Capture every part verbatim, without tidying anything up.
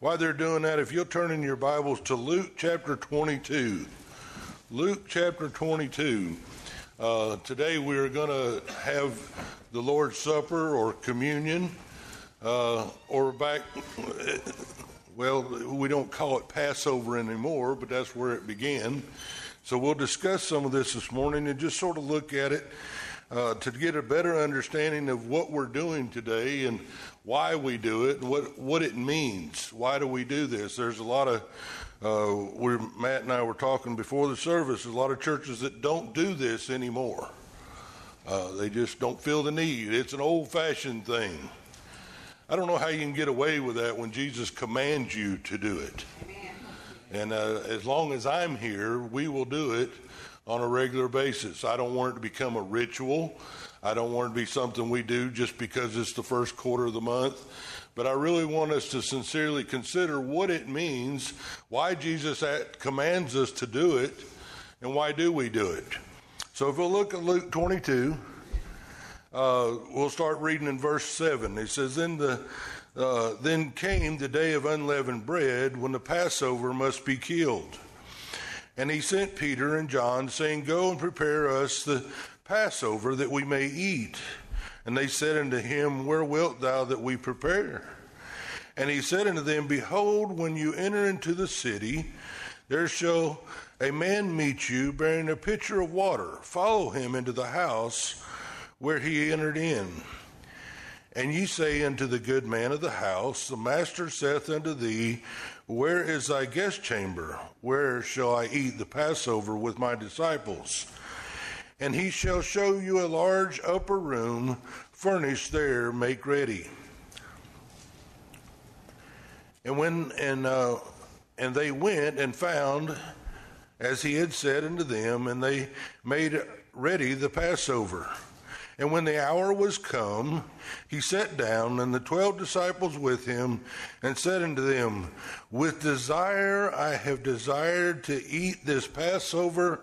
While they're doing that, if you'll turn in your Bibles to Luke chapter twenty-two. Luke chapter twenty-two. Uh, today we are going to have the Lord's Supper or communion, uh, or back, well, we don't call it Passover anymore, but that's where it began. So we'll discuss some of this this morning and just sort of look at it uh, to get a better understanding of what we're doing today and why we do it, and what, what it means. Why do we do this? There's a lot of, uh, we're, Matt and I were talking before the service, there's a lot of churches that don't do this anymore. Uh, they just don't feel the need. It's an old-fashioned thing. I don't know how you can get away with that when Jesus commands you to do it. And uh, as long as I'm here, we will do it on a regular basis. I don't want it to become a ritual. I don't want it to be something we do just because it's the first quarter of the month. But I really want us to sincerely consider what it means, why Jesus commands us to do it, and why do we do it. So if we we'll look at Luke twenty-two, uh, we'll start reading in verse seven. It says, "In the Uh, then came the day of unleavened bread, when the Passover must be killed. And he sent Peter and John, saying, Go and prepare us the Passover, that we may eat. And they said unto him, Where wilt thou that we prepare? And he said unto them, Behold, when you enter into the city, there shall a man meet you, bearing a pitcher of water. Follow him into the house where he entered in. And ye say unto the good man of the house, The master saith unto thee, Where is thy guest chamber? Where shall I eat the Passover with my disciples? And he shall show you a large upper room, furnished there, make ready. And when and uh, and they went and found, as he had said unto them, and they made ready the Passover. And when the hour was come, he sat down, and the twelve disciples with him, and said unto them, With desire I have desired to eat this Passover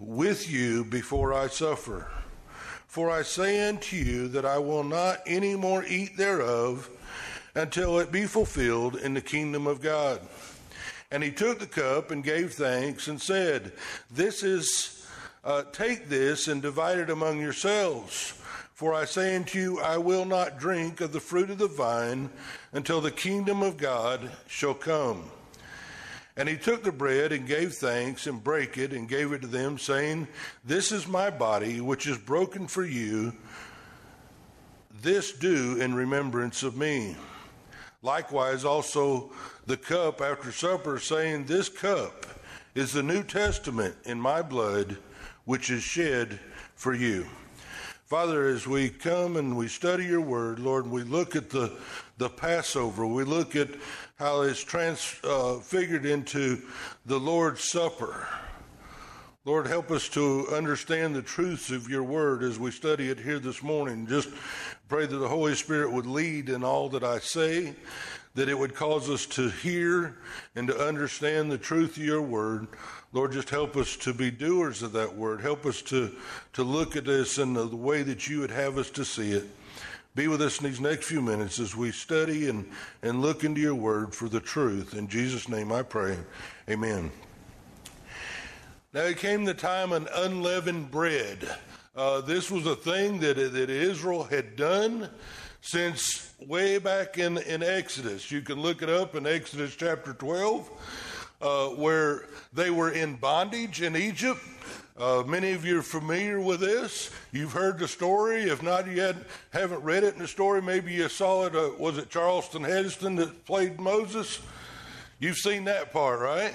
with you before I suffer. For I say unto you that I will not any more eat thereof until it be fulfilled in the kingdom of God. And he took the cup, and gave thanks, and said, This is... Uh, take this and divide it among yourselves. For I say unto you, I will not drink of the fruit of the vine until the kingdom of God shall come. And he took the bread and gave thanks and brake it and gave it to them, saying, This is my body, which is broken for you. This do in remembrance of me. Likewise also the cup after supper, saying, This cup is the New Testament in my blood, which is shed for you." Father, as we come and we study your word, Lord, we look at the, the Passover. We look at how it's transfigured uh, into the Lord's Supper. Lord, help us to understand the truths of your word as we study it here this morning. Just pray that the Holy Spirit would lead in all that I say, that it would cause us to hear and to understand the truth of your word. Lord, just help us to be doers of that word. Help us to, to look at this in the way that you would have us to see it. Be with us in these next few minutes as we study and, and look into your word for the truth. In Jesus' name I pray, amen. Now it came the time of unleavened bread. Uh, this was a thing that, that Israel had done since way back in, in Exodus. You can look it up in Exodus chapter twelve, uh, where they were in bondage in Egypt. Uh, many of you are familiar with this. You've heard the story. If not, you had, haven't read it in the story. Maybe you saw it. Uh, was it Charleston Heston that played Moses? You've seen that part, right?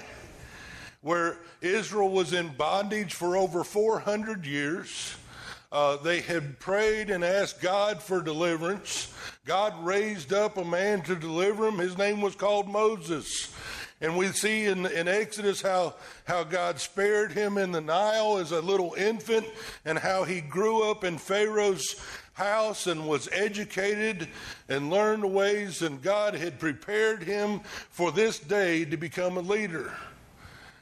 Where Israel was in bondage for over four hundred years. Uh, they had prayed and asked God for deliverance. God raised up a man to deliver him. His name was called Moses. And we see in, in Exodus how, how God spared him in the Nile as a little infant, and how he grew up in Pharaoh's house and was educated and learned ways, and God had prepared him for this day to become a leader.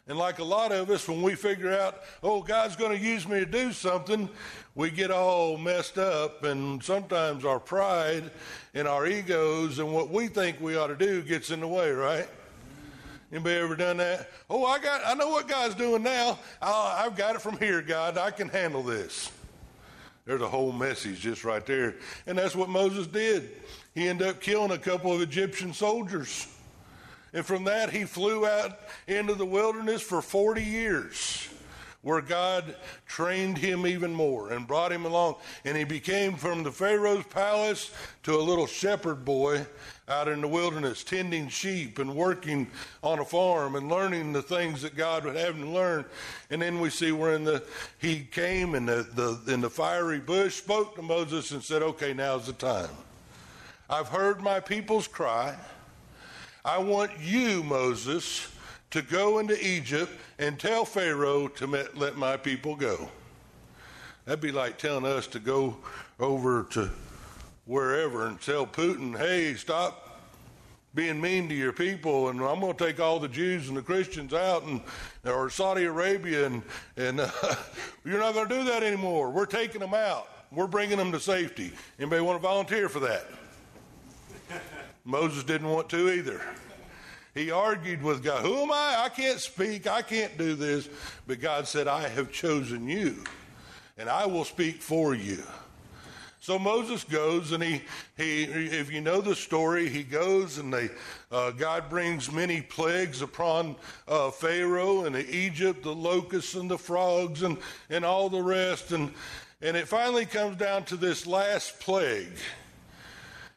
And like a lot of us, when we figure out, oh, God's going to use me to do something, we get all messed up, and sometimes our pride and our egos and what we think we ought to do gets in the way, right? Anybody ever done that? Oh, I got, I know what God's doing now. I'll, I've got it from here, God. I can handle this. There's a whole message just right there. And that's what Moses did. He ended up killing a couple of Egyptian soldiers. And from that, he flew out into the wilderness for forty years, where God trained him even more and brought him along. And he became from the Pharaoh's palace to a little shepherd boy out in the wilderness, tending sheep and working on a farm and learning the things that God would have him to learn. And then we see where in the, he came in the, the, in the fiery bush, spoke to Moses and said, okay, now's the time. I've heard my people's cry. I want you, Moses, to go into Egypt and tell Pharaoh to met, let my people go. That'd be like telling us to go over to wherever and tell Putin, hey, stop being mean to your people, and I'm going to take all the Jews and the Christians out, and or Saudi Arabia, and, and uh, you're not going to do that anymore. We're taking them out. We're bringing them to safety. Anybody want to volunteer for that? Moses didn't want to either. He argued with God. Who am I? I can't speak. I can't do this. But God said, I have chosen you, and I will speak for you. So Moses goes, and he, he if you know the story, he goes, and they, uh, God brings many plagues upon uh, Pharaoh and Egypt, the locusts and the frogs and, and all the rest. And, and it finally comes down to this last plague.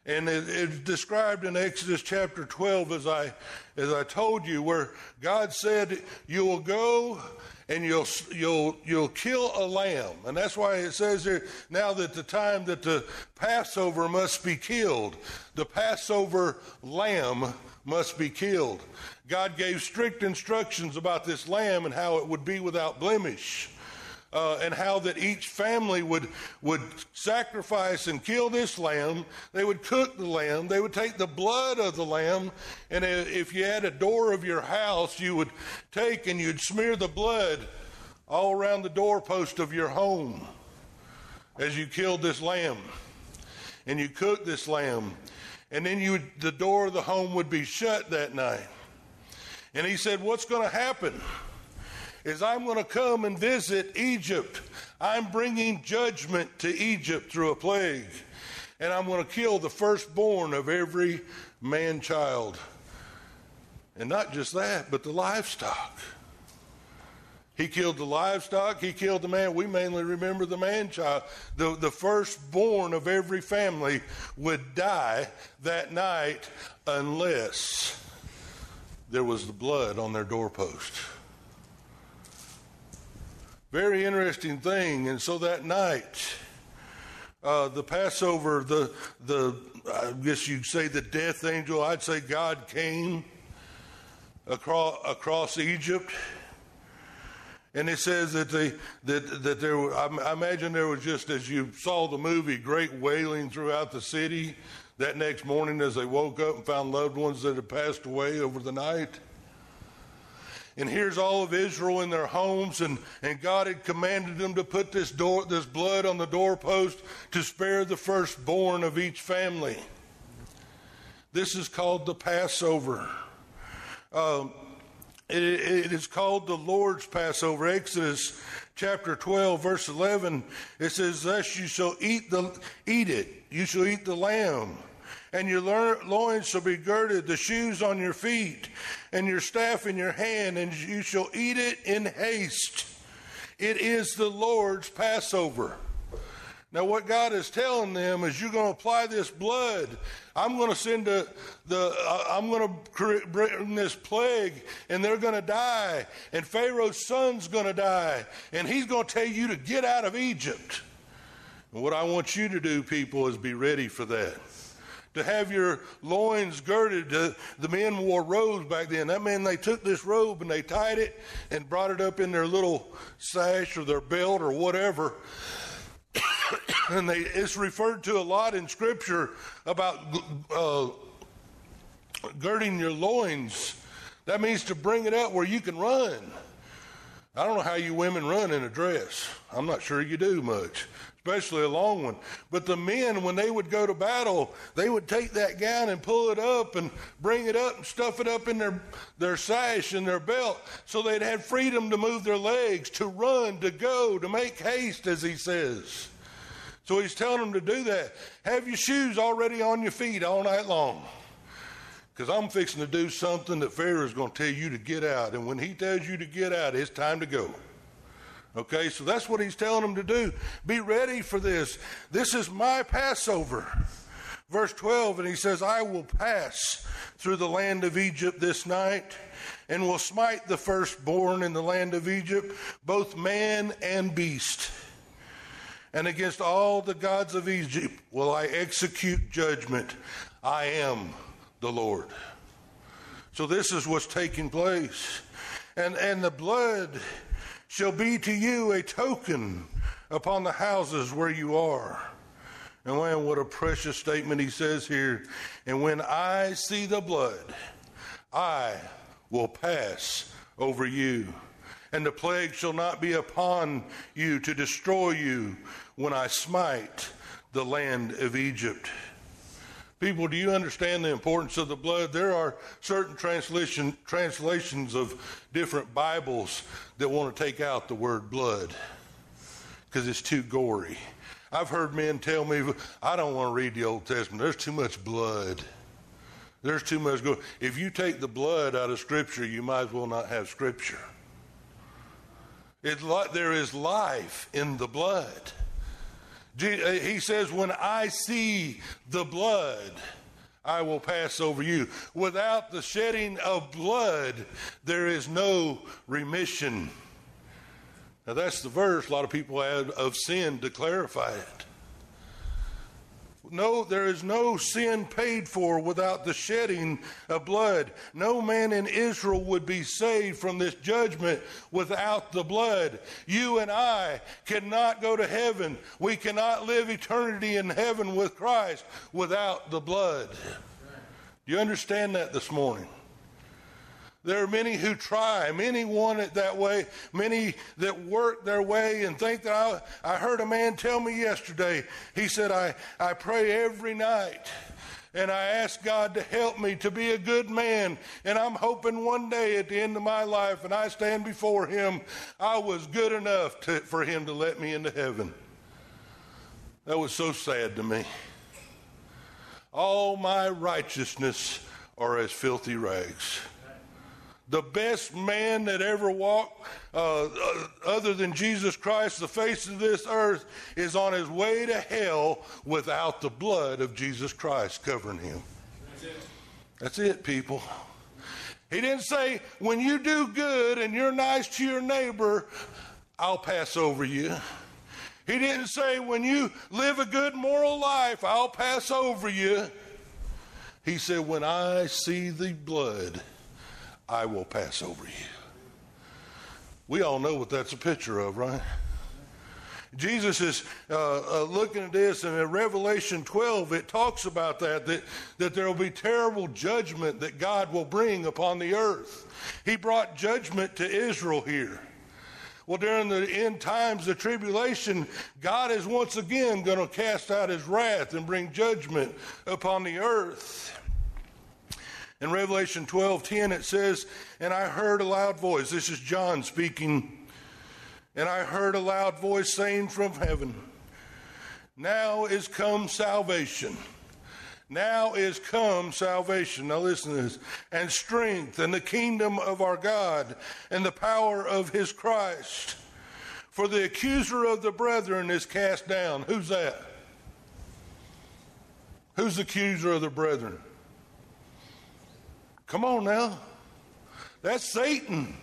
And it, it's described in Exodus chapter twelve, as I, as I told you, where God said, you will go and you'll, you'll, you'll kill a lamb. And that's why it says here, now that the time that the Passover must be killed, the Passover lamb must be killed. God gave strict instructions about this lamb and how it would be without blemish. Uh, and how that each family would would sacrifice and kill this lamb. They would cook the lamb. They would take the blood of the lamb. And if you had a door of your house, you would take and you'd smear the blood all around the doorpost of your home as you killed this lamb and you cooked this lamb. And then you would, the door of the home would be shut that night. And he said, what's going to happen is I'm going to come and visit Egypt. I'm bringing judgment to Egypt through a plague. And I'm going to kill the firstborn of every man-child. And not just that, but the livestock. He killed the livestock. He killed the man. We mainly remember the man-child. The, the firstborn of every family would die that night unless there was the blood on their doorpost. Very interesting thing. And so that night, uh, the Passover, the, the I guess you'd say the death angel, I'd say God came across, across Egypt. And it says that they, that, that there were, I imagine there was just, as you saw the movie, great wailing throughout the city that next morning as they woke up and found loved ones that had passed away over the night. And here's all of Israel in their homes, and, and God had commanded them to put this door, this blood on the doorpost to spare the firstborn of each family. This is called the Passover. Um, it, it is called the Lord's Passover. Exodus chapter twelve, verse eleven, it says, "Thus you shall eat the eat it. You shall eat the lamb. And your loins shall be girded, the shoes on your feet, and your staff in your hand, and you shall eat it in haste. It is the Lord's Passover." Now what God is telling them is, you're going to apply this blood. I'm going to send a, the, uh, I'm going to bring this plague, and they're going to die, and Pharaoh's son's going to die, and he's going to tell you to get out of Egypt. And what I want you to do, people, is be ready for that. To have your loins girded. Uh, the men wore robes back then. That meant they took this robe and they tied it and brought it up in their little sash or their belt or whatever. And they, it's referred to a lot in Scripture about uh, girding your loins. That means to bring it out where you can run. I don't know how you women run in a dress. I'm not sure you do much, especially a long one. But the men, when they would go to battle, they would take that gown and pull it up and bring it up and stuff it up in their, their sash and their belt so they'd have freedom to move their legs, to run, to go, to make haste, as he says. So he's telling them to do that. Have your shoes already on your feet all night long, because I'm fixing to do something that Pharaoh's going to tell you to get out. And when he tells you to get out, it's time to go. Okay, so that's what he's telling them to do. Be ready for this. This is my Passover. Verse twelve, and he says, I will pass through the land of Egypt this night and will smite the firstborn in the land of Egypt, both man and beast. And against all the gods of Egypt will I execute judgment. I am the Lord. So this is what's taking place. And, and the blood shall be to you a token upon the houses where you are. And man, what a precious statement he says here. And when I see the blood, I will pass over you. And the plague shall not be upon you to destroy you when I smite the land of Egypt. People, do you understand the importance of the blood? There are certain translation, translations of different Bibles that want to take out the word blood because it's too gory. I've heard men tell me, I don't want to read the Old Testament. There's too much blood. There's too much gore. If you take the blood out of Scripture, you might as well not have Scripture. It's like there is life in the blood. He says, when I see the blood, I will pass over you. Without the shedding of blood, there is no remission. Now that's the verse a lot of people add of sin to clarify it. No, there is no sin paid for without the shedding of blood. No man in Israel would be saved from this judgment without the blood. You and I cannot go to heaven. We cannot live eternity in heaven with Christ without the blood. Do you understand that this morning? There are many who try, many want it that way, many that work their way and think that I, I heard a man tell me yesterday. He said, I, I pray every night and I ask God to help me to be a good man. And I'm hoping one day at the end of my life and I stand before him, I was good enough to, for him to let me into heaven. That was so sad to me. All my righteousness are as filthy rags. The best man that ever walked, uh, other than Jesus Christ, the face of this earth, is on his way to hell without the blood of Jesus Christ covering him. That's it. That's it, people. He didn't say, when you do good and you're nice to your neighbor, I'll pass over you. He didn't say, when you live a good moral life, I'll pass over you. He said, when I see the blood, I will pass over you. We all know what that's a picture of, right? Jesus is uh, uh, looking at this, and in Revelation twelve, it talks about that, that, that there will be terrible judgment that God will bring upon the earth. He brought judgment to Israel here. Well, during the end times, the tribulation, God is once again going to cast out his wrath and bring judgment upon the earth. In Revelation twelve ten, it says, and I heard a loud voice. This is John speaking. And I heard a loud voice saying from heaven, now is come salvation. Now is come salvation. Now listen to this. And strength and the kingdom of our God and the power of his Christ. For the accuser of the brethren is cast down. Who's that? Who's the accuser of the brethren? Come on now. That's Satan.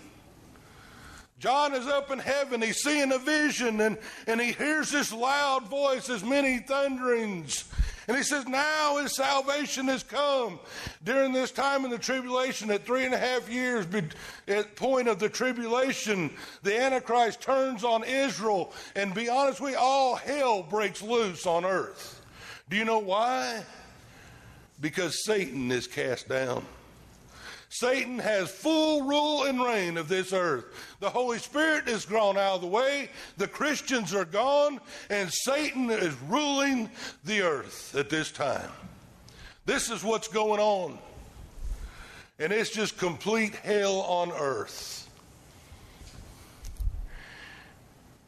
John is up in heaven. He's seeing a vision, and, and he hears this loud voice, as many thunderings. And he says, now his salvation has come. During this time in the tribulation, at three and a half years, at point of the tribulation, the Antichrist turns on Israel. And be honest with you, all hell breaks loose on earth. Do you know why? Because Satan is cast down. Satan has full rule and reign of this earth. The Holy Spirit is gone out of the way. The Christians are gone, and Satan is ruling the earth at this time. This is what's going on. And it's just complete hell on earth.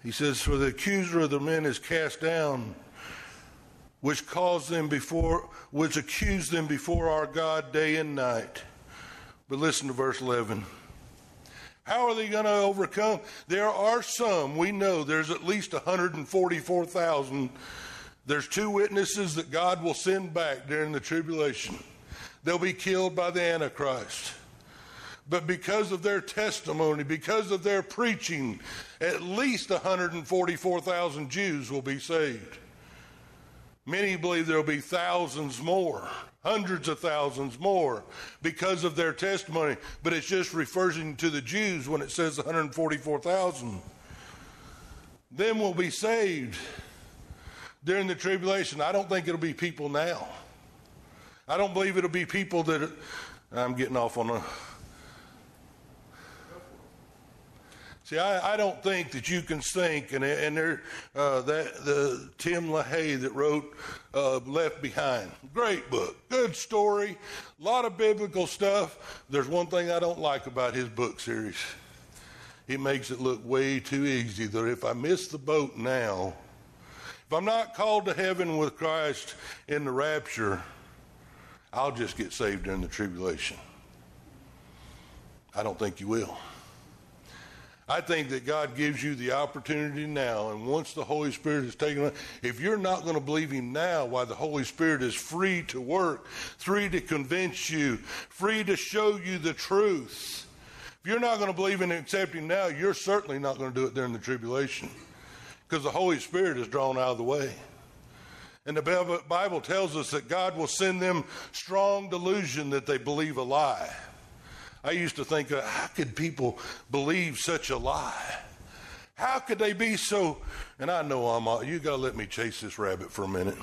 He says, for the accuser of the men is cast down, which caused them before, which accused them before our God day and night. But listen to verse eleven. How are they going to overcome? There are some, we know there's at least one hundred forty-four thousand. There's two witnesses that God will send back during the tribulation. They'll be killed by the Antichrist. But because of their testimony, because of their preaching, at least one hundred forty-four thousand Jews will be saved. Many believe there will be thousands more, hundreds of thousands more because of their testimony. But it's just referring to the Jews when it says one hundred forty-four thousand. Them will be saved during the tribulation. I don't think it'll be people now. I don't believe it'll be people that... I'm getting off on a... See, I, I don't think that you can think, and, and there, uh, that the Tim LaHaye that wrote uh, Left Behind, great book, good story, a lot of biblical stuff. There's one thing I don't like about his book series. He makes it look way too easy that if I miss the boat now, if I'm not called to heaven with Christ in the rapture, I'll just get saved during the tribulation. I don't think you will. I think that God gives you the opportunity now, and once the Holy Spirit is taken on, if you're not going to believe him now, why, the Holy Spirit is free to work, free to convince you, free to show you the truth. If you're not going to believe and accept him now, you're certainly not going to do it during the tribulation, because the Holy Spirit is drawn out of the way. And the Bible tells us that God will send them strong delusion that they believe a lie. I used to think, how could people believe such a lie? How could they be so, and I know I'm all, you got to let me chase this rabbit for a minute.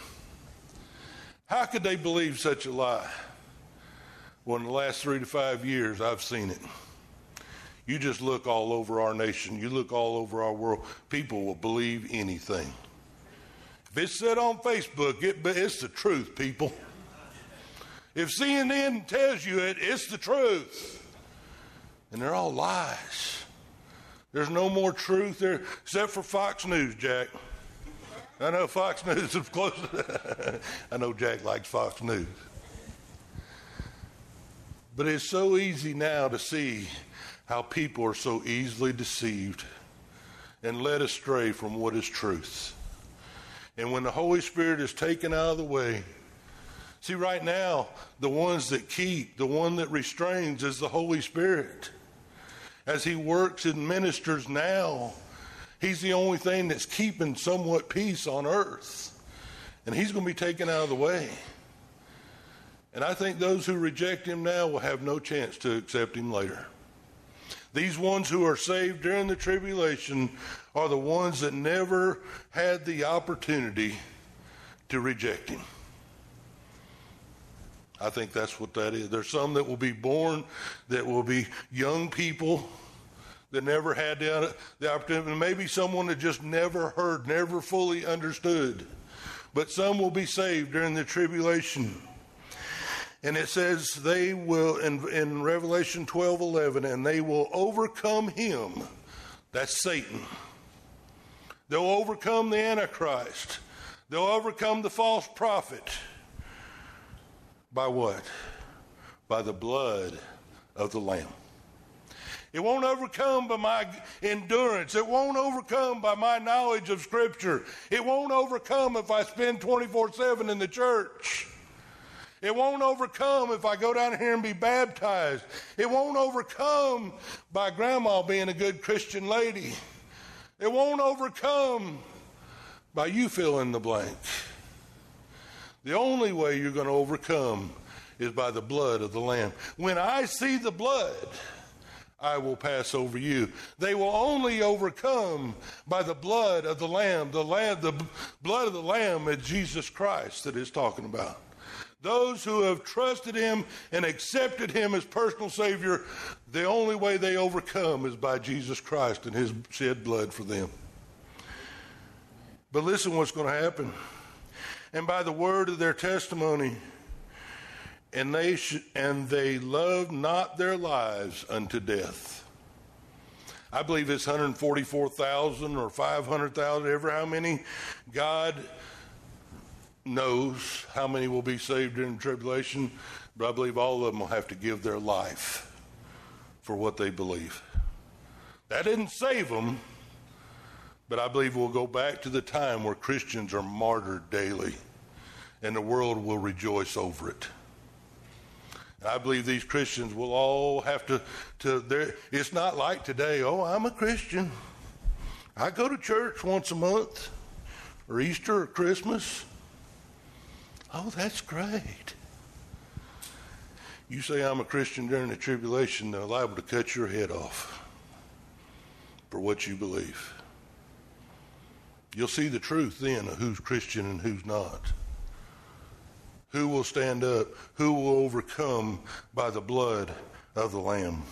How could they believe such a lie? Well, in the last three to five years, I've seen it. You just look all over our nation. You look all over our world. People will believe anything. If it's said on Facebook, it, it's the truth, people. If C N N tells you it, it's the truth. And they're all lies. There's no more truth there, except for Fox News, Jack. I know Fox News is close. I know Jack likes Fox News. But it's so easy now to see how people are so easily deceived and led astray from what is truth. And when the Holy Spirit is taken out of the way, see, right now, the ones that keep, the one that restrains is the Holy Spirit. As he works and ministers now, he's the only thing that's keeping somewhat peace on earth. And he's going to be taken out of the way. And I think those who reject him now will have no chance to accept him later. These ones who are saved during the tribulation are the ones that never had the opportunity to reject him. I think that's what that is. There's some that will be born, that will be young people that never had the, the opportunity, and maybe someone that just never heard, never fully understood. But some will be saved during the tribulation. And it says they will, in, in Revelation twelve eleven, and they will overcome him. That's Satan. They'll overcome the Antichrist. They'll overcome the false prophet. By what? By the blood of the Lamb. It won't overcome by my endurance. It won't overcome by my knowledge of Scripture. It won't overcome if I spend twenty-four seven in the church. It won't overcome if I go down here and be baptized. It won't overcome by grandma being a good Christian lady. It won't overcome by you fill in the blank. The only way you're going to overcome is by the blood of the Lamb. When I see the blood, I will pass over you. They will only overcome by the blood of the Lamb. The, lamb, the blood of the Lamb is Jesus Christ that it's talking about. Those who have trusted him and accepted him as personal Savior, the only way they overcome is by Jesus Christ and his shed blood for them. But listen what's going to happen. And by the word of their testimony, and they sh- and they loved not their lives unto death. I believe it's one hundred forty-four thousand or five hundred thousand, ever how many. God knows how many will be saved during the tribulation, but I believe all of them will have to give their life for what they believe. That didn't save them, but I believe we'll go back to the time where Christians are martyred daily and the world will rejoice over it. I believe these Christians will all have to, to it's not like today, oh, I'm a Christian. I go to church once a month or Easter or Christmas. Oh, that's great. You say I'm a Christian during the tribulation, they're liable to cut your head off for what you believe. You'll see the truth then of who's Christian and who's not. Who will stand up? Who will overcome by the blood of the Lamb?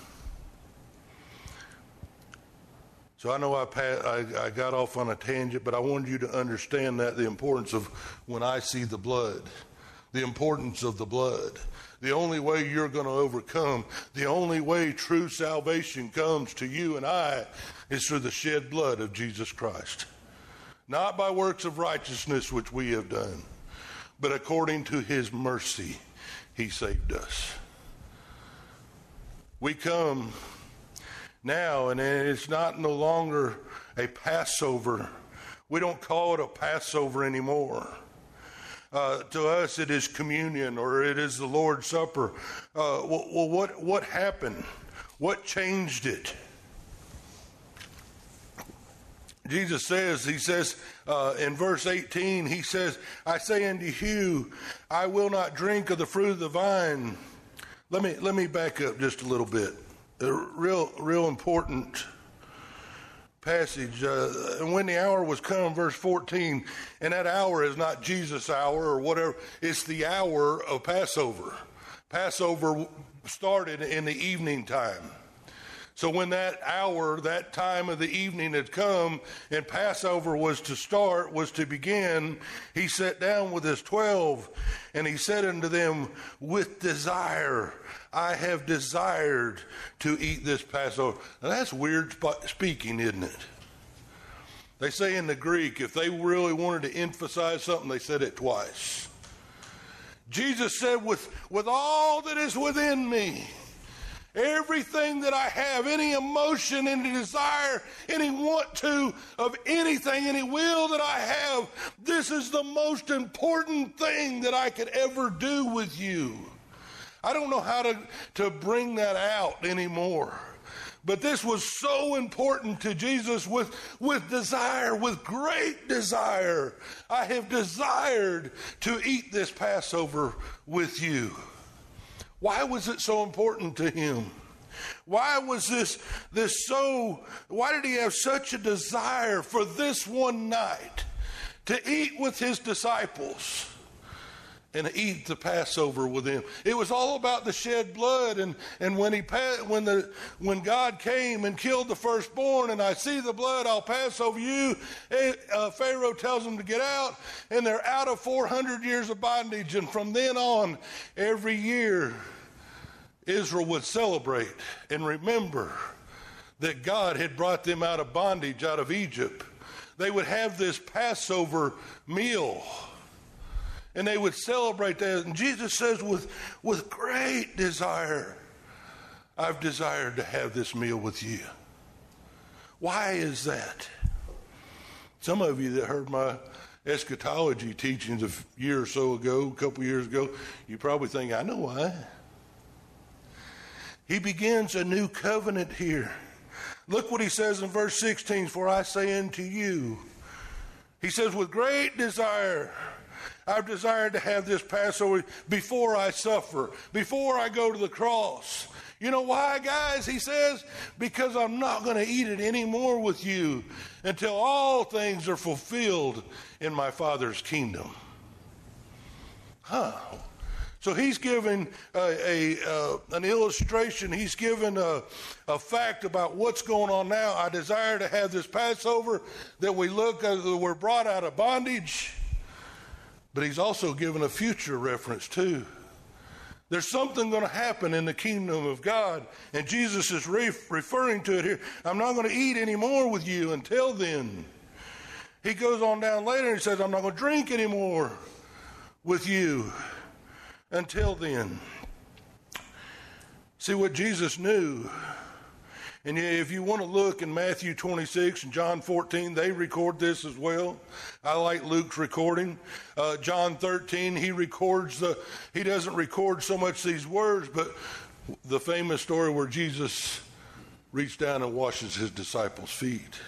So I know I, pat, I, I got off on a tangent, but I wanted you to understand that the importance of when I see the blood, the importance of the blood. The only way you're going to overcome, the only way true salvation comes to you and I is through the shed blood of Jesus Christ. Not by works of righteousness which we have done, but according to his mercy, he saved us. We come now, and it's not no longer a Passover. We don't call it a Passover anymore. Uh, to us, it is communion, or it is the Lord's Supper. Uh, well, what, what happened? What changed it? Jesus says, he says uh, in verse eighteen, he says, I say unto you, I will not drink of the fruit of the vine. Let me let me back up just a little bit. A real, real important passage. Uh, and when the hour was come, verse fourteen, and that hour is not Jesus' hour or whatever. It's the hour of Passover. Passover started in the evening time. So when that hour, that time of the evening had come and Passover was to start, was to begin, he sat down with his twelve and he said unto them, with desire, I have desired to eat this Passover. Now that's weird speaking, isn't it? They say in the Greek, if they really wanted to emphasize something, they said it twice. Jesus said, with, with all that is within me, everything that I have, any emotion, any desire, any want to, of anything, any will that I have, this is the most important thing that I could ever do with you. I don't know how to, to bring that out anymore. But this was so important to Jesus with, with desire, with great desire. I have desired to eat this Passover with you. Why was it so important to him? Why was this, this so, why did he have such a desire for this one night to eat with his disciples and eat the Passover with him? It was all about the shed blood. And, and when he, when the, when God came and killed the firstborn and I see the blood, I'll pass over you. And, uh, Pharaoh tells them to get out and they're out of four hundred years of bondage. And from then on, every year, Israel would celebrate and remember that God had brought them out of bondage, out of Egypt. They would have this Passover meal and they would celebrate that. And Jesus says, with, with great desire, I've desired to have this meal with you. Why is that? Some of you that heard my eschatology teachings a year or so ago, a couple years ago, you probably think, I know why. He begins a new covenant here. Look what he says in verse sixteen, for I say unto you, he says, with great desire, I've desired to have this Passover before I suffer, before I go to the cross. You know why, guys? He says, because I'm not going to eat it anymore with you until all things are fulfilled in my Father's kingdom. Huh? So he's given uh, a uh, an illustration. He's given a, a fact about what's going on now. I desire to have this Passover that we look as uh, we're brought out of bondage. But he's also given a future reference too. There's something going to happen in the kingdom of God, and Jesus is re- referring to it here. I'm not going to eat anymore with you until then. He goes on down later and says, I'm not going to drink anymore with you until then. See what Jesus knew. And if you want to look in Matthew twenty-six and John fourteen, they record this as well. I like Luke's recording. Uh, John thirteen, he records the, he doesn't record so much these words, but the famous story where Jesus reached down and washes his disciples' feet.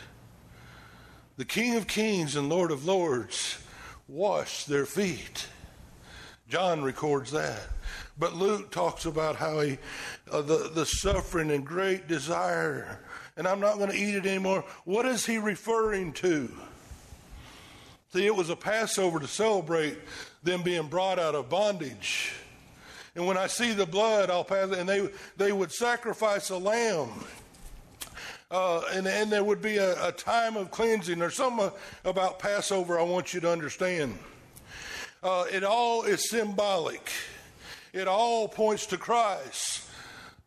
The King of Kings and Lord of Lords washed their feet. John records that. But Luke talks about how he, uh, the, the suffering and great desire, and I'm not going to eat it anymore. What is he referring to? See, it was a Passover to celebrate them being brought out of bondage. And when I see the blood, I'll pass it. And they, they would sacrifice a lamb. Uh, and, and there would be a, a time of cleansing. There's something about Passover I want you to understand. Uh, it all is symbolic. It all points to Christ.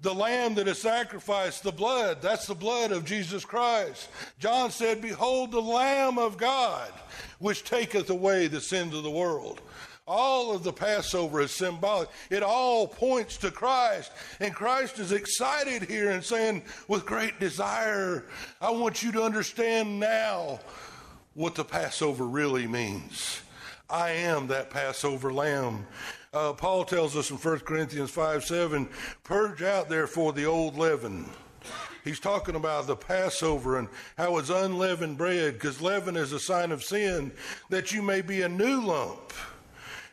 The lamb that is sacrificed, the blood, that's the blood of Jesus Christ. John said, behold the Lamb of God, which taketh away the sins of the world. All of the Passover is symbolic. It all points to Christ. And Christ is excited here and saying, with great desire, I want you to understand now what the Passover really means. I am that Passover lamb. Uh, Paul tells us in First Corinthians five seven, purge out therefore the old leaven. He's talking about the Passover and how it's unleavened bread, because leaven is a sign of sin, that you may be a new lump.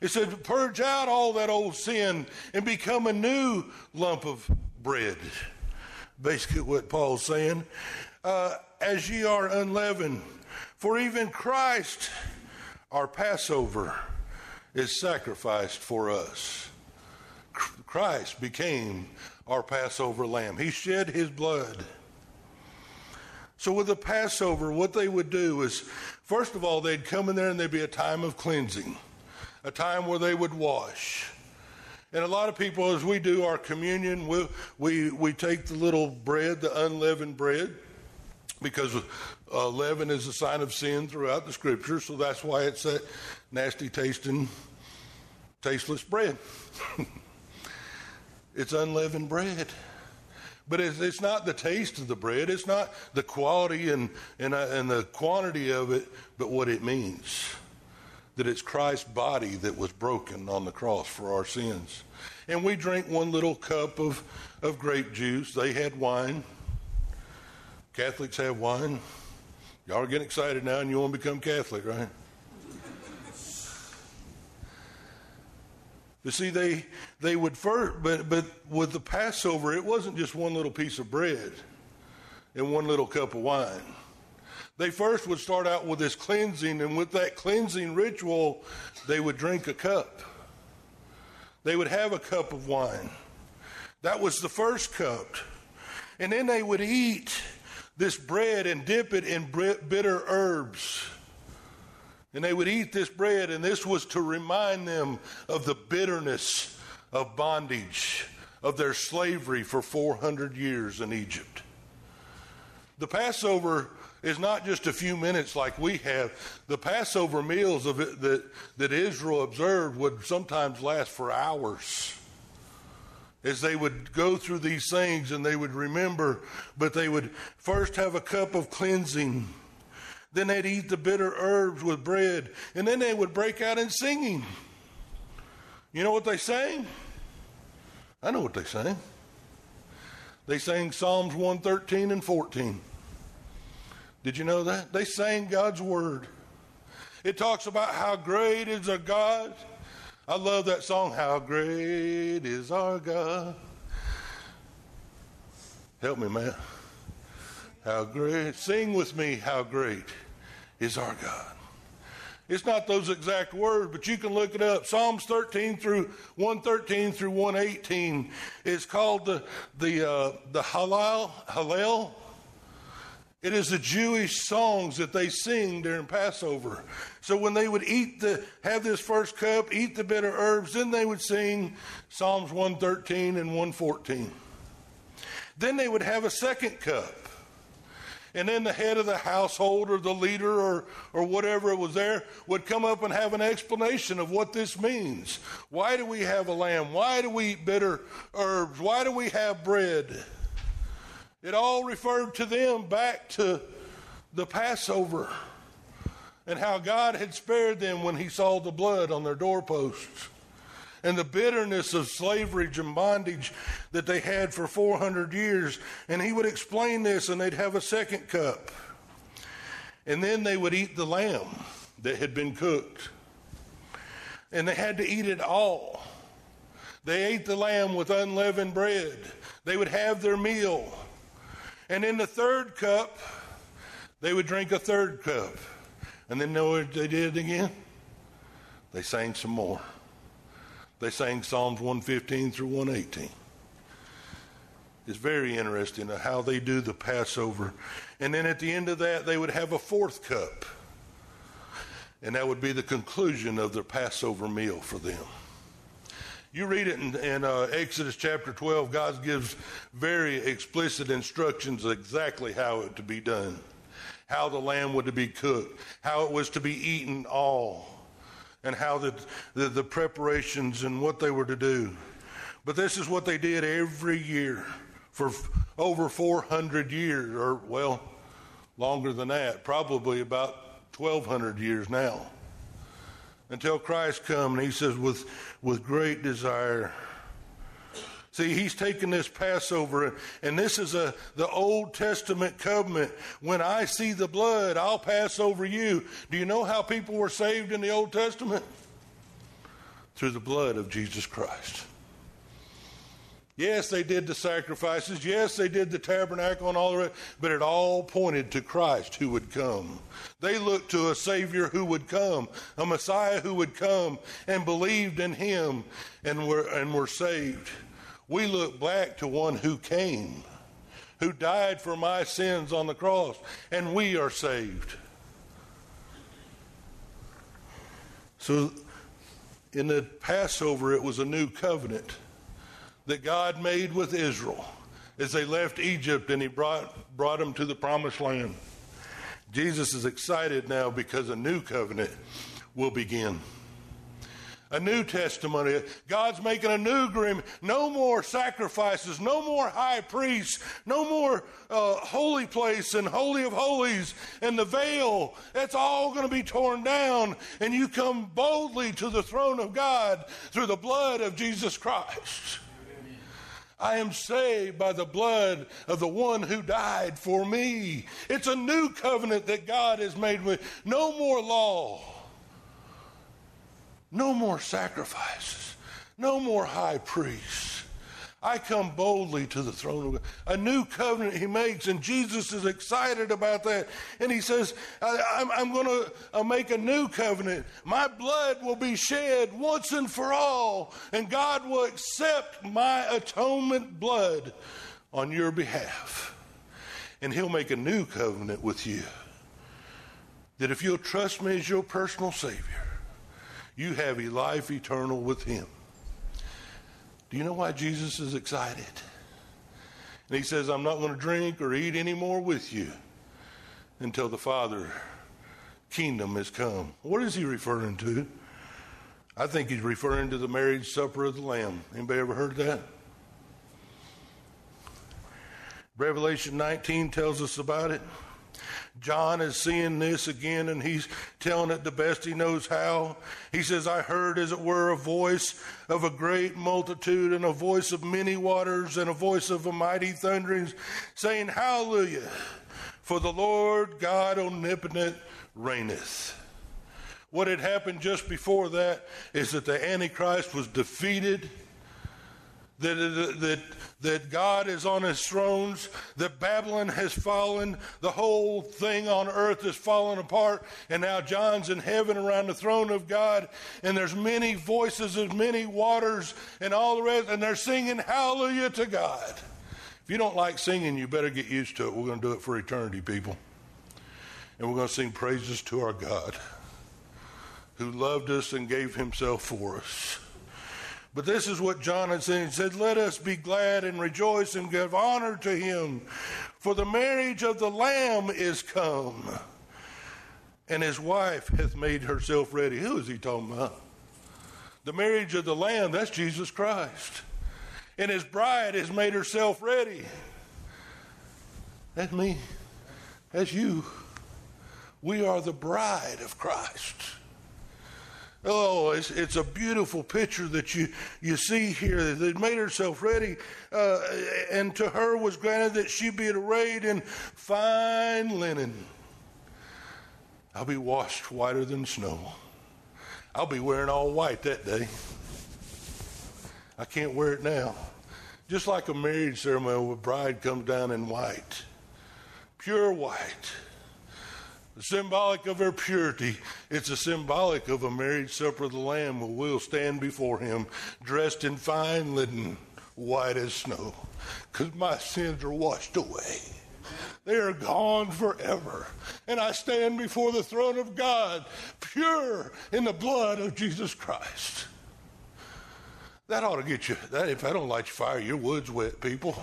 It says, purge out all that old sin and become a new lump of bread. Basically what Paul's saying. Uh, as ye are unleavened, for even Christ, our Passover, is sacrificed for us. Christ became our Passover lamb. He shed his blood. So with the Passover, what they would do is, first of all, they'd come in there and there'd be a time of cleansing, a time where they would wash. And a lot of people, as we do our communion, we we, we take the little bread, the unleavened bread, because uh, leaven is a sign of sin throughout the scripture, so that's why it's that nasty tasting, tasteless bread. It's unleavened bread. But it's, it's not the taste of the bread, it's not the quality and, and, uh, and the quantity of it, but what it means. That it's Christ's body that was broken on the cross for our sins. And we drink one little cup of, of grape juice. They had wine. Catholics have wine. Y'all are getting excited now and you want to become Catholic, right? But see, they they would first, but, but with the Passover, it wasn't just one little piece of bread and one little cup of wine. They first would start out with this cleansing, and with that cleansing ritual, they would drink a cup. They would have a cup of wine. That was the first cup. And then they would eat this bread and dip it in bitter herbs. And they would eat this bread, and this was to remind them of the bitterness of bondage, of their slavery for four hundred years in Egypt. The Passover is not just a few minutes like we have. The Passover meals of it that, that Israel observed would sometimes last for hours, as they would go through these things and they would remember, but they would first have a cup of cleansing. Then they'd eat the bitter herbs with bread, and then they would break out in singing. You know what they sang? I know what they sang. They sang Psalms one thirteen and fourteen. Did you know that? They sang God's word. It talks about how great is our God. I love that song, How Great Is Our God. Help me, man. How great, sing with me, how great is our God. It's not those exact words, but you can look it up. Psalms thirteen through one thirteen through one eighteen is called the the uh, the Hallel. Hallel. It is the Jewish songs that they sing during Passover. So when they would eat the have this first cup, eat the bitter herbs, then they would sing Psalms one thirteen and one fourteen. Then they would have a second cup. And then the head of the household or the leader or, or whatever was there would come up and have an explanation of what this means. Why do we have a lamb? Why do we eat bitter herbs? Why do we have bread? It all referred to them back to the Passover and how God had spared them when he saw the blood on their doorposts and the bitterness of slavery and bondage that they had for four hundred years. And he would explain this, and they'd have a second cup. And then they would eat the lamb that had been cooked. And they had to eat it all. They ate the lamb with unleavened bread. They would have their meal. And in the third cup, they would drink a third cup. And then you know what they did again? They sang some more. They sang Psalms one fifteen through one eighteen. It's very interesting how they do the Passover. And then at the end of that, they would have a fourth cup. And that would be the conclusion of their Passover meal for them. You read it in, in uh, Exodus chapter twelve, God gives very explicit instructions exactly how it to be done, how the lamb was to be cooked, how it was to be eaten all, and how the, the, the preparations and what they were to do. But this is what they did every year for f- over four hundred years, or well, longer than that, probably about twelve hundred years now, until Christ come, and he says, with, with great desire. See, he's taken this Passover, and this is a the Old Testament covenant. When I see the blood, I'll pass over you. Do you know how people were saved in the Old Testament? Through the blood of Jesus Christ. Yes, they did the sacrifices. Yes, they did the tabernacle and all the rest, but it all pointed to Christ who would come. They looked to a Savior who would come, a Messiah who would come, and believed in him and were and were saved. We look back to one who came, who died for my sins on the cross, and we are saved. So in the Passover, it was a new covenant that God made with Israel as they left Egypt, and he brought, brought them to the promised land. Jesus is excited now because a new covenant will begin. A new testimony. God's making a new agreement. No more sacrifices. No more high priests. No more uh, holy place and holy of holies and the veil. That's all going to be torn down. And you come boldly to the throne of God through the blood of Jesus Christ. Amen. I am saved by the blood of the one who died for me. It's a new covenant that God has made with. No more law. No more sacrifices. No more high priests. I come boldly to the throne of God. A new covenant he makes, and Jesus is excited about that. And he says, I, I'm, I'm going to make a new covenant. My blood will be shed once and for all, and God will accept my atonement blood on your behalf. And he'll make a new covenant with you, that if you'll trust me as your personal Savior, you have a life eternal with him. Do you know why Jesus is excited? And he says, I'm not going to drink or eat anymore with you until the Father's kingdom has come. What is he referring to? I think he's referring to the marriage supper of the Lamb. Anybody ever heard of that? Revelation nineteen tells us about it. John is seeing this again, and he's telling it the best he knows how. He says, I heard, as it were, a voice of a great multitude, and a voice of many waters, and a voice of a mighty thunderings, saying, Hallelujah, for the Lord God omnipotent reigneth. What had happened just before that is that the Antichrist was defeated that, that, that God is on his thrones, that Babylon has fallen, the whole thing on earth is fallen apart, and now John's in heaven around the throne of God, and there's many voices, there's many waters, and all the rest, and they're singing hallelujah to God. If you don't like singing, you better get used to it. We're going to do it for eternity, people. And we're going to sing praises to our God, who loved us and gave himself for us. But this is what John had said. He said, let us be glad and rejoice and give honor to him, for the marriage of the Lamb is come, and his wife hath made herself ready. Who is he talking about? The marriage of the Lamb, that's Jesus Christ. And his bride has made herself ready. That's me. That's you. We are the bride of Christ. Oh, it's, it's a beautiful picture that you, you see here. They made herself ready, uh, and to her was granted that she be arrayed in fine linen. I'll be washed whiter than snow. I'll be wearing all white that day. I can't wear it now. Just like a marriage ceremony where the bride comes down in white, pure white. Symbolic of her purity. It's a symbolic of a marriage supper of the Lamb who will stand before him dressed in fine linen, white as snow, because my sins are washed away. They are gone forever. And I stand before the throne of God, pure in the blood of Jesus Christ. That ought to get you. That, if I don't light your fire, your wood's wet, people.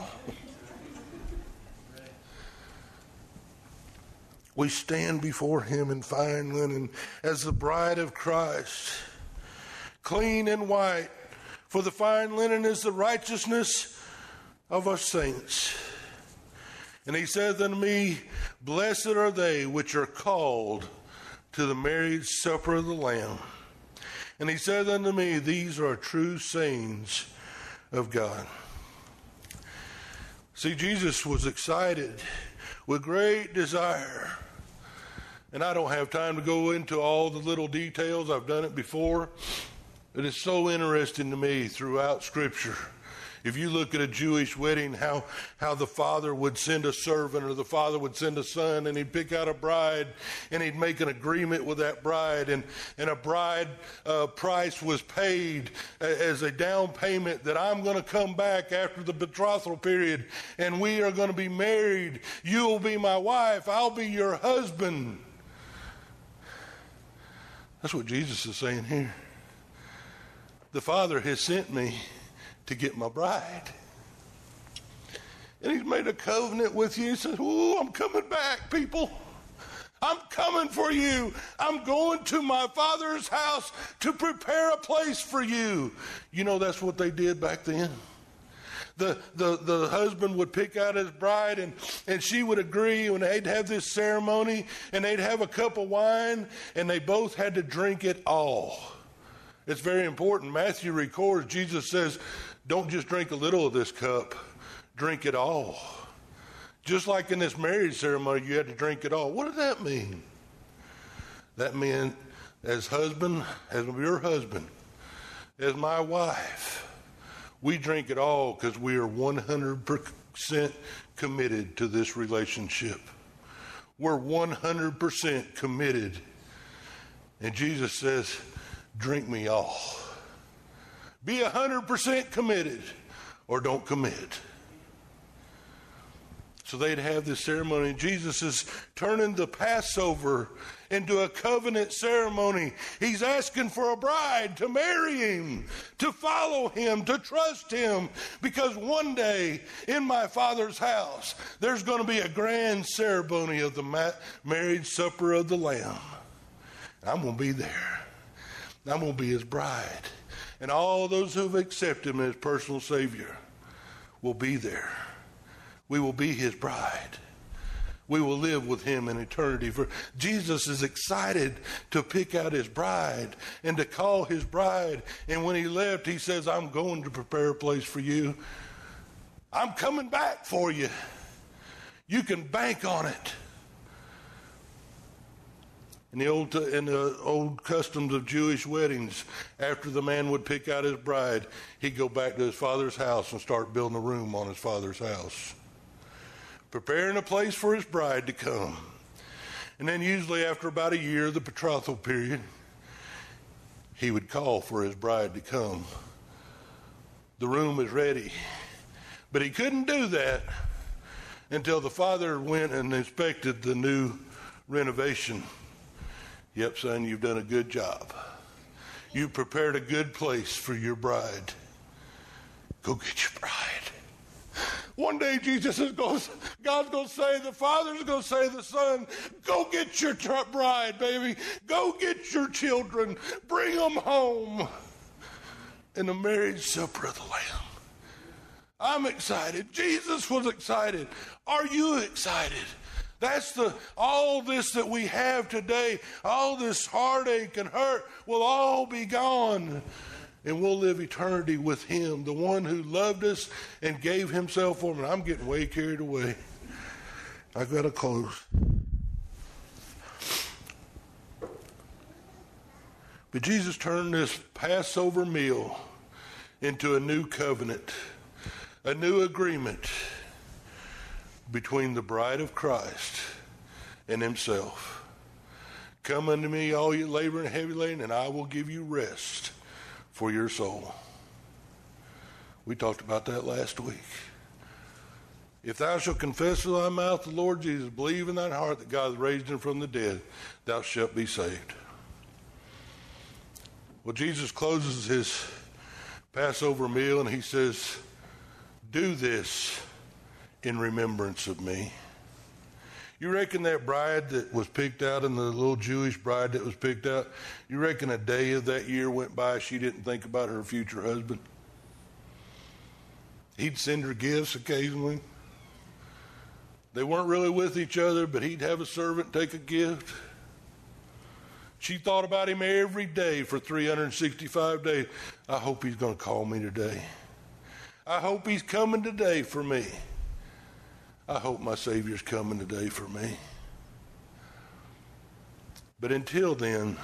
We stand before him in fine linen as the bride of Christ, clean and white, for the fine linen is the righteousness of us saints. And he said unto me, blessed are they which are called to the marriage supper of the Lamb. And he said unto me, these are true sayings of God. See, Jesus was excited with great desire. And I don't have time to go into all the little details. I've done it before. It is so interesting to me throughout Scripture. If you look at a Jewish wedding, how, how the father would send a servant or the father would send a son, and he'd pick out a bride, and he'd make an agreement with that bride, and, and a bride uh, price was paid as a down payment that I'm going to come back after the betrothal period, and we are going to be married. You'll be my wife. I'll be your husband. That's what Jesus is saying here. The Father has sent me to get my bride. And he's made a covenant with you. He says, oh, I'm coming back, people. I'm coming for you. I'm going to my Father's house to prepare a place for you. You know, that's what they did back then. The, the, the husband would pick out his bride, and, and she would agree, and they'd have this ceremony, and they'd have a cup of wine, and they both had to drink it all. It's very important. Matthew records, Jesus says, don't just drink a little of this cup, drink it all. Just like in this marriage ceremony, you had to drink it all. What did that mean? That meant as husband, as your husband, as my wife, we drink it all because we are one hundred percent committed to this relationship. We're one hundred percent committed. And Jesus says, drink me all. Be one hundred percent committed or don't commit. So they'd have this ceremony. Jesus is turning the Passover into a covenant ceremony. He's asking for a bride to marry him, to follow him, to trust him, because one day in my Father's house, there's going to be a grand ceremony of the marriage supper of the Lamb. I'm going to be there. I'm going to be his bride. And all those who've accepted him as personal Savior will be there. We will be his bride. We will live with him in eternity. For Jesus is excited to pick out his bride and to call his bride. And when he left, he says, I'm going to prepare a place for you. I'm coming back for you. You can bank on it. in the old in the old customs of Jewish weddings, after the man would pick out his bride, he'd go back to his father's house and start building a room on his father's house, preparing a place for his bride to come. And then usually after about a year, the betrothal period, he would call for his bride to come. The room is ready. But he couldn't do that until the father went and inspected the new renovation. Yep, son, you've done a good job. You prepared a good place for your bride. Go get your bride. One day Jesus is going, God's going to say, the Father's going to say to the Son, go get your bride, baby. Go get your children. Bring them home. In the marriage supper of the Lamb. I'm excited. Jesus was excited. Are you excited? That's the all this that we have today, all this heartache and hurt will all be gone. And we'll live eternity with him, the one who loved us and gave himself for me. I'm getting way carried away. I gotta close. But Jesus turned this Passover meal into a new covenant, a new agreement between the bride of Christ and himself. Come unto me, all you labor and heavy laden, and I will give you rest for your soul. We talked about that last week. If thou shalt confess with thy mouth the Lord Jesus, believe in thine heart that God has raised him from the dead, thou shalt be saved. Well, Jesus closes his Passover meal and he says, do this in remembrance of me. You reckon that bride that was picked out, and the little Jewish bride that was picked out, you reckon a day of that year went by she didn't think about her future husband? He'd send her gifts occasionally. They weren't really with each other, but he'd have a servant take a gift. She thought about him every day for three hundred sixty-five days. I hope he's going to call me today. I hope he's coming today for me. I hope my Savior's coming today for me. But until then,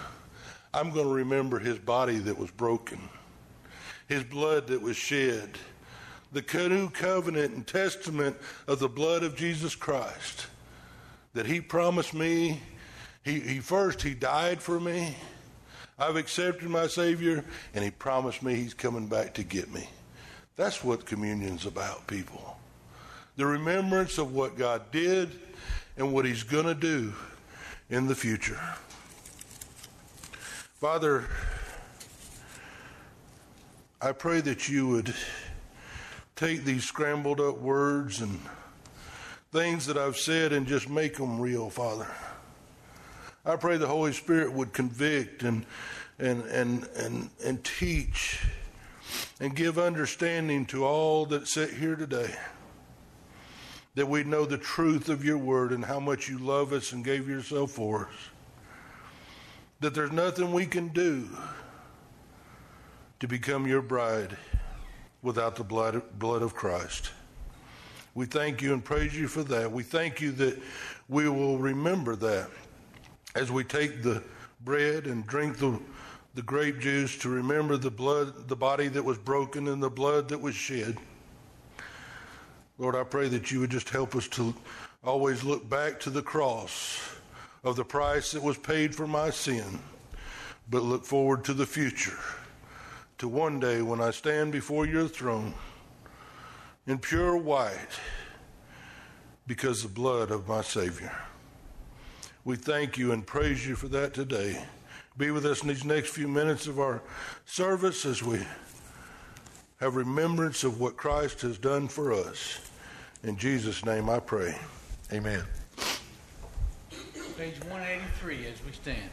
I'm going to remember his body that was broken, his blood that was shed, the new covenant and testament of the blood of Jesus Christ that he promised me. He, he first, he died for me. I've accepted my Savior, and he promised me he's coming back to get me. That's what communion's about, people. The remembrance of what God did and what he's going to do in the future. Father, I pray that you would take these scrambled up words and things that I've said and just make them real, Father. I pray the Holy Spirit would convict and and and and, and teach and give understanding to all that sit here today, that we know the truth of your word and how much you love us and gave yourself for us, that there's nothing we can do to become your bride without the blood blood of Christ. We thank you and praise you for that. We thank you that we will remember that as we take the bread and drink the, the grape juice, to remember the blood, the body that was broken and the blood that was shed. Lord, I pray that you would just help us to always look back to the cross of the price that was paid for my sin, but look forward to the future, to one day when I stand before your throne in pure white because of the blood of my Savior. We thank you and praise you for that today. Be with us in these next few minutes of our service as we have remembrance of what Christ has done for us. In Jesus' name I pray. Amen. Page one eighty-three as we stand.